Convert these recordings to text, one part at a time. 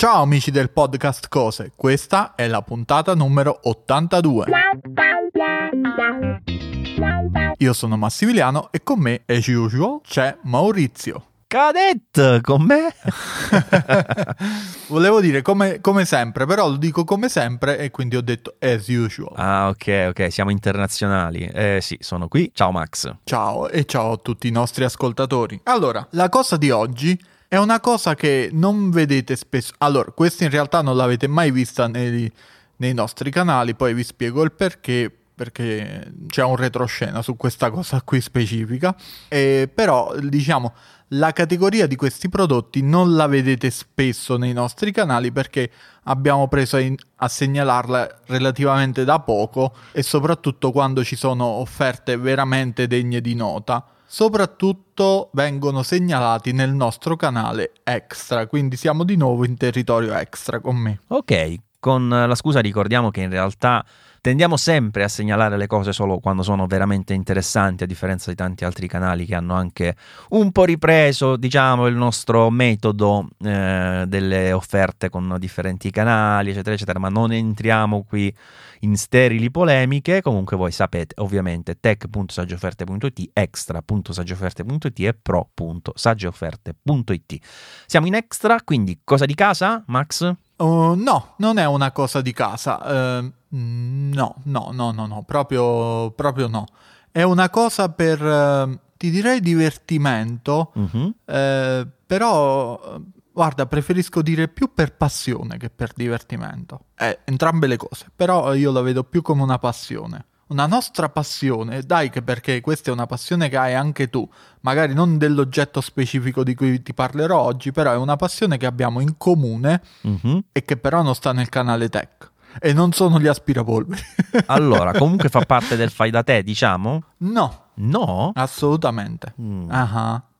Ciao amici del podcast Cose, questa è la puntata numero 82. Io sono Massimiliano e con me, as usual, c'è Maurizio. Cadette, con me? Volevo dire come sempre, però lo dico come sempre e quindi ho detto as usual. Ah, ok, siamo internazionali. Sì, sono qui. Ciao Max. Ciao e ciao a tutti i nostri ascoltatori. Allora, la cosa di oggi è una cosa che non vedete spesso. Allora, questa in realtà non l'avete mai vista nei nostri canali, poi vi spiego il perché c'è un retroscena su questa cosa qui specifica. Però, diciamo, la categoria di questi prodotti non la vedete spesso nei nostri canali perché abbiamo preso a segnalarla relativamente da poco e soprattutto quando ci sono offerte veramente degne di nota. Soprattutto vengono segnalati nel nostro canale extra, quindi siamo di nuovo in territorio extra con me. Ok, con la scusa ricordiamo che in realtà tendiamo sempre a segnalare le cose solo quando sono veramente interessanti, a differenza di tanti altri canali che hanno anche un po' ripreso, diciamo, il nostro metodo delle offerte con differenti canali, eccetera, eccetera, ma non entriamo qui in sterili polemiche. Comunque voi sapete ovviamente tech.saggioofferte.it, extra.saggioofferte.it e pro.saggioofferte.it. Siamo in extra, quindi cosa di casa, Max? No, non è una cosa di casa, no, proprio no. È una cosa per, ti direi, divertimento, però guarda, preferisco dire più per passione che per divertimento. Entrambe le cose, però io la vedo più come una passione. Una nostra passione, dai, che perché questa è una passione che hai anche tu, magari non dell'oggetto specifico di cui ti parlerò oggi, però è una passione che abbiamo in comune e che però non sta nel canale tech. E non sono gli aspirapolveri. Allora, comunque fa parte del fai da te, diciamo? No? Assolutamente.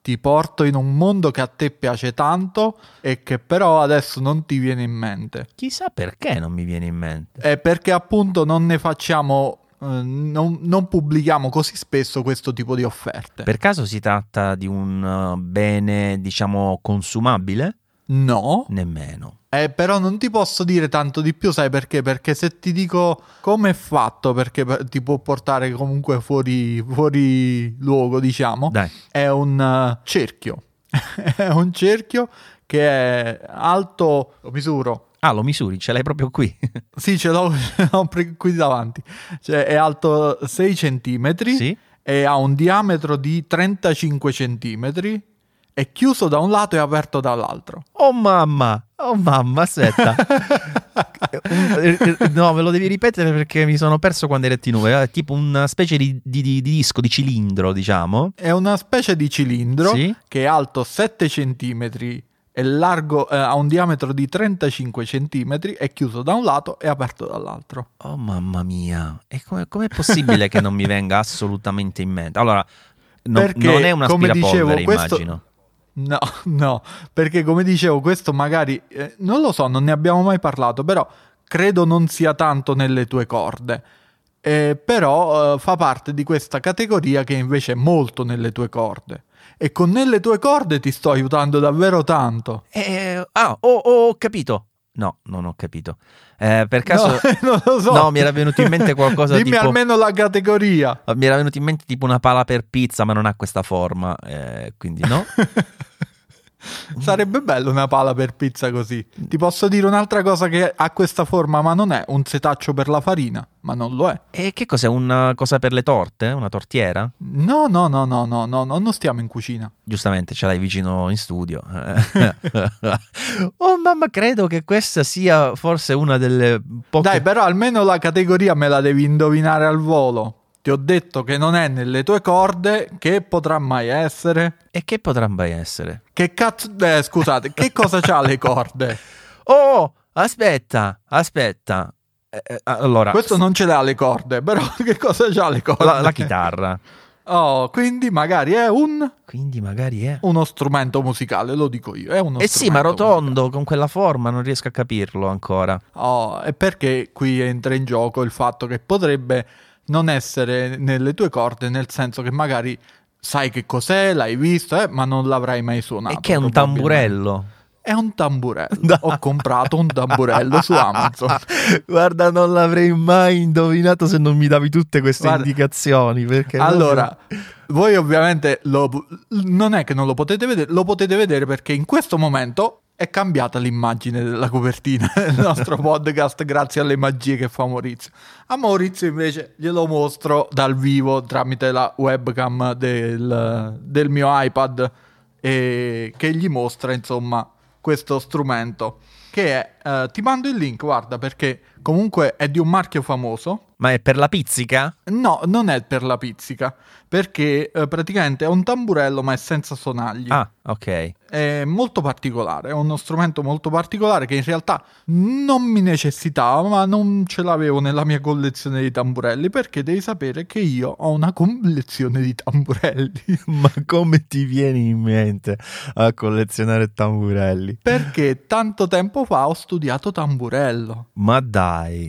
Ti porto in un mondo che a te piace tanto e che però adesso non ti viene in mente. Chissà perché non mi viene in mente. È perché appunto non ne facciamo... Non pubblichiamo così spesso questo tipo di offerte. Per caso si tratta di un bene, diciamo, consumabile? No. Nemmeno. Però non ti posso dire tanto di più, sai perché? Perché se ti dico come è fatto, perché ti può portare comunque fuori luogo, diciamo. Dai. È un cerchio. È un cerchio che è alto, lo misuro. Ah, lo misuri, ce l'hai proprio qui? Sì, ce l'ho qui davanti. Cioè, è alto 6 centimetri, sì. E ha un diametro di 35 centimetri. È chiuso da un lato e aperto dall'altro. Oh mamma, aspetta. No, me lo devi ripetere perché mi sono perso quando eri a T9. È tipo una specie di disco, di cilindro, diciamo. È una specie di cilindro, sì? Che è alto 7 centimetri. È largo, ha un diametro di 35 centimetri, è chiuso da un lato e aperto dall'altro. Oh mamma mia, e com'è possibile che non mi venga assolutamente in mente? Allora, perché, non è un aspirapolvere, questo... immagino. No, perché come dicevo, questo magari, non lo so, non ne abbiamo mai parlato, però credo non sia tanto nelle tue corde. Però fa parte di questa categoria che invece è molto nelle tue corde. E con nelle tue corde ti sto aiutando davvero tanto. Ho capito. No, non ho capito. Per caso... No, non lo so. No, mi era venuto in mente qualcosa. Dimmi tipo... almeno la categoria. Mi era venuto in mente tipo una pala per pizza, ma non ha questa forma, quindi no. Sarebbe bello una pala per pizza così. Ti posso dire un'altra cosa che ha questa forma ma non è un setaccio per la farina, ma non lo è. E che cos'è? Una cosa per le torte? Una tortiera? No, non stiamo in cucina. Giustamente, ce l'hai vicino in studio. Oh mamma, credo che questa sia forse una delle poche... Dai, però almeno la categoria me la devi indovinare al volo. Ti ho detto che non è nelle tue corde, che potrà mai essere? E che potrà mai essere? Che cazzo... scusate, che cosa c'ha le corde? Oh, aspetta. Allora... Questo non ce l'ha le corde, però che cosa c'ha le corde? La chitarra. Oh, quindi magari è un... Uno strumento musicale, lo dico io, è uno strumento. Sì, ma rotondo, musicale. Con quella forma, non riesco a capirlo ancora. Oh, e perché qui entra in gioco il fatto che potrebbe... non essere nelle tue corde, nel senso che magari sai che cos'è, l'hai visto, ma non l'avrai mai suonato. E che è un tamburello. è un tamburello. Ho comprato un tamburello su Amazon. Guarda, non l'avrei mai indovinato se non mi davi tutte queste indicazioni. Perché allora, voi ovviamente non è che non lo potete vedere, lo potete vedere perché in questo momento è cambiata l'immagine della copertina del nostro podcast grazie alle magie che fa Maurizio. A Maurizio invece glielo mostro dal vivo tramite la webcam del mio iPad, e che gli mostra insomma questo strumento che è, ti mando il link, guarda, perché comunque è di un marchio famoso. Ma è per la pizzica? No, non è per la pizzica, perché praticamente è un tamburello ma è senza sonagli. Ah, ok. È molto particolare, è uno strumento molto particolare che in realtà non mi necessitava, ma non ce l'avevo nella mia collezione di tamburelli, perché devi sapere che io ho una collezione di tamburelli. Ma come ti vieni in mente a collezionare tamburelli? Perché tanto tempo fa ho studiato tamburello. Ma dai!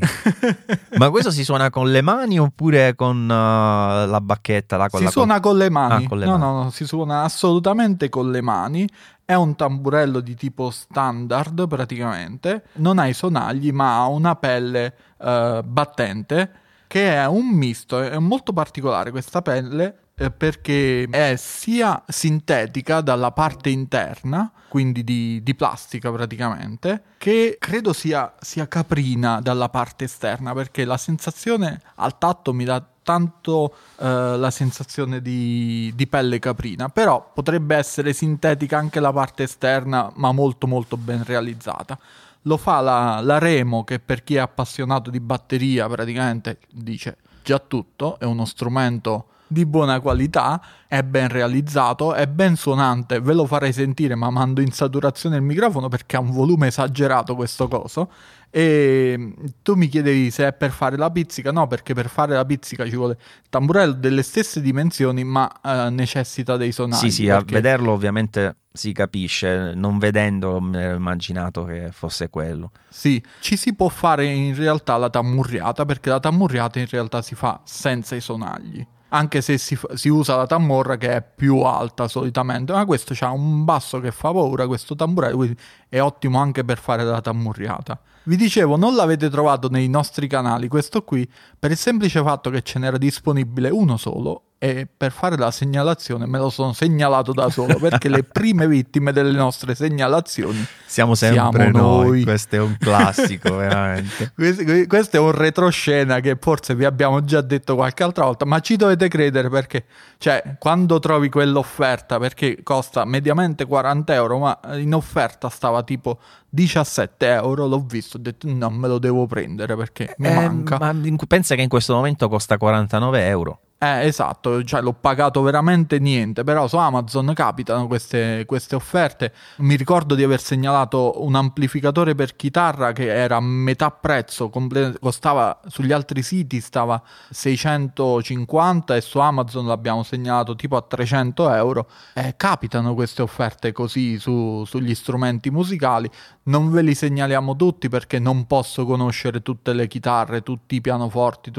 Ma questo si suona con le mani oppure con la bacchetta? Suona con le mani. Ah, con le mani. No, si suona assolutamente con le mani. È un tamburello di tipo standard praticamente. Non ha i sonagli, ma ha una pelle battente, che è un misto. È molto particolare questa pelle, perché è sia sintetica dalla parte interna, quindi di plastica praticamente, che credo sia caprina dalla parte esterna, perché la sensazione al tatto mi dà tanto la sensazione di pelle caprina, però potrebbe essere sintetica anche la parte esterna, ma molto molto ben realizzata. Lo fa la Remo, che per chi è appassionato di batteria praticamente dice già tutto. È uno strumento di buona qualità, è ben realizzato, è ben suonante. Ve lo farei sentire, ma mando in saturazione il microfono perché ha un volume esagerato questo coso. E tu mi chiedevi se è per fare la pizzica. No, perché per fare la pizzica ci vuole il tamburello delle stesse dimensioni, ma necessita dei sonagli. Sì, perché a vederlo ovviamente si capisce, non vedendolo mi ero immaginato che fosse quello. Sì, ci si può fare in realtà la tammurriata, perché la tammurriata in realtà si fa senza i sonagli, anche se si usa la tammorra che è più alta solitamente, ma questo c'ha un basso che fa paura, questo tamburello, quindi è ottimo anche per fare la tammurriata. Vi dicevo, non l'avete trovato nei nostri canali questo qui per il semplice fatto che ce n'era disponibile uno solo, e per fare la segnalazione me lo sono segnalato da solo, perché le prime vittime delle nostre segnalazioni siamo noi. Questo è un classico veramente. Questo è un retroscena che forse vi abbiamo già detto qualche altra volta, ma ci dovete credere, perché cioè quando trovi quell'offerta, perché costa mediamente 40 euro, ma in offerta stava tipo 17 euro, l'ho visto, ho detto no, me lo devo prendere perché mi manca. Ma pensa che in questo momento costa 49 euro. Esatto, cioè l'ho pagato veramente niente, però su Amazon capitano queste offerte. Mi ricordo di aver segnalato un amplificatore per chitarra che era a metà prezzo, costava sugli altri siti stava 650 e su Amazon l'abbiamo segnalato tipo a 300 euro. Capitano queste offerte così sugli strumenti musicali. Non ve li segnaliamo tutti perché non posso conoscere tutte le chitarre, tutti i pianoforti,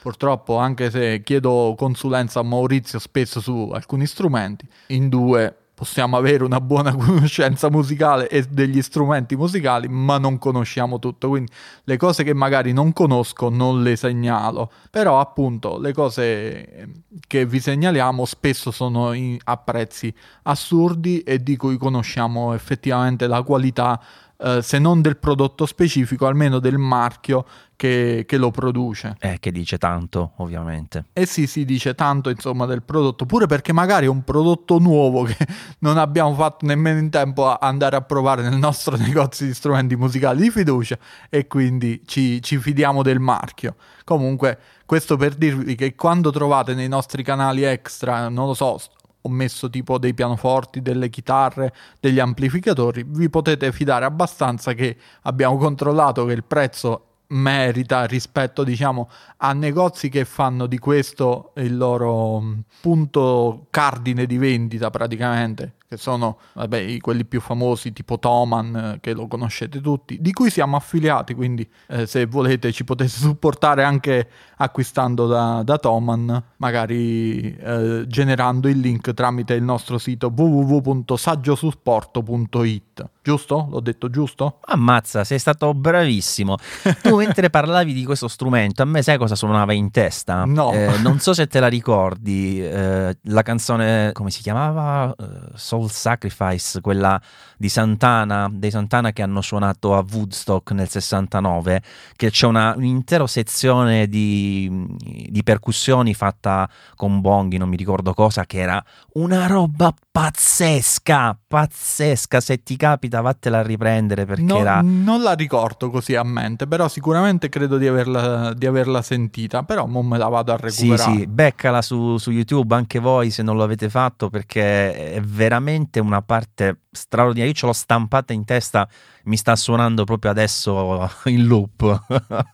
purtroppo, anche se chiedo consulenza a Maurizio spesso su alcuni strumenti, in due possiamo avere una buona conoscenza musicale e degli strumenti musicali, ma non conosciamo tutto, quindi le cose che magari non conosco non le segnalo, però appunto le cose che vi segnaliamo spesso sono a prezzi assurdi e di cui conosciamo effettivamente la qualità, se non del prodotto specifico, almeno del marchio che lo produce. Che dice tanto, ovviamente. Sì, dice tanto, insomma, del prodotto, pure perché magari è un prodotto nuovo che non abbiamo fatto nemmeno in tempo a andare a provare nel nostro negozio di strumenti musicali di fiducia, e quindi ci fidiamo del marchio. Comunque, questo per dirvi che quando trovate nei nostri canali extra, non lo so, ho messo tipo dei pianoforti, delle chitarre, degli amplificatori, vi potete fidare abbastanza che abbiamo controllato che il prezzo merita rispetto, diciamo, a negozi che fanno di questo il loro punto cardine di vendita praticamente, che sono quelli più famosi tipo Thomann, che lo conoscete tutti, di cui siamo affiliati, quindi se volete ci potete supportare anche acquistando da Thomann, magari generando il link tramite il nostro sito www.saggiosupporto.it. Giusto? L'ho detto giusto? Ammazza, sei stato bravissimo. Tu mentre parlavi di questo strumento, a me sai cosa suonava in testa? No. Non so se te la ricordi, la canzone, come si chiamava? Soul Sacrifice, quella di Santana, dei Santana che hanno suonato a Woodstock nel 69, che c'è un'intera sezione di percussioni fatta con bonghi, non mi ricordo cosa, che era una roba pazzesca. Se ti capita vattela a riprendere, perché non la ricordo così a mente, però sicuramente credo di averla sentita, però non me la vado a recuperare. Sì, beccala su YouTube anche voi se non lo avete fatto, perché è veramente una parte straordinaria. Io ce l'ho stampata in testa, mi sta suonando proprio adesso in loop.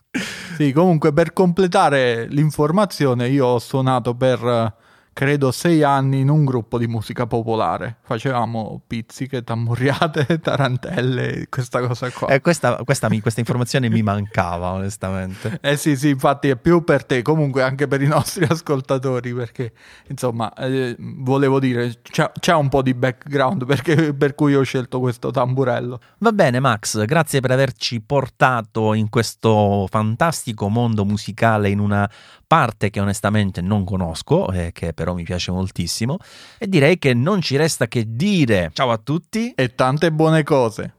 Sì, comunque per completare l'informazione io ho suonato per credo 6 anni in un gruppo di musica popolare. Facevamo pizziche, tamburiate, tarantelle, questa cosa qua. Questa informazione mi mancava, onestamente. Sì, infatti è più per te, comunque anche per i nostri ascoltatori, perché insomma, volevo dire, c'è un po' di background per cui ho scelto questo tamburello. Va bene Max, grazie per averci portato in questo fantastico mondo musicale, in una parte che onestamente non conosco, che però mi piace moltissimo, e direi che non ci resta che dire ciao a tutti e tante buone cose.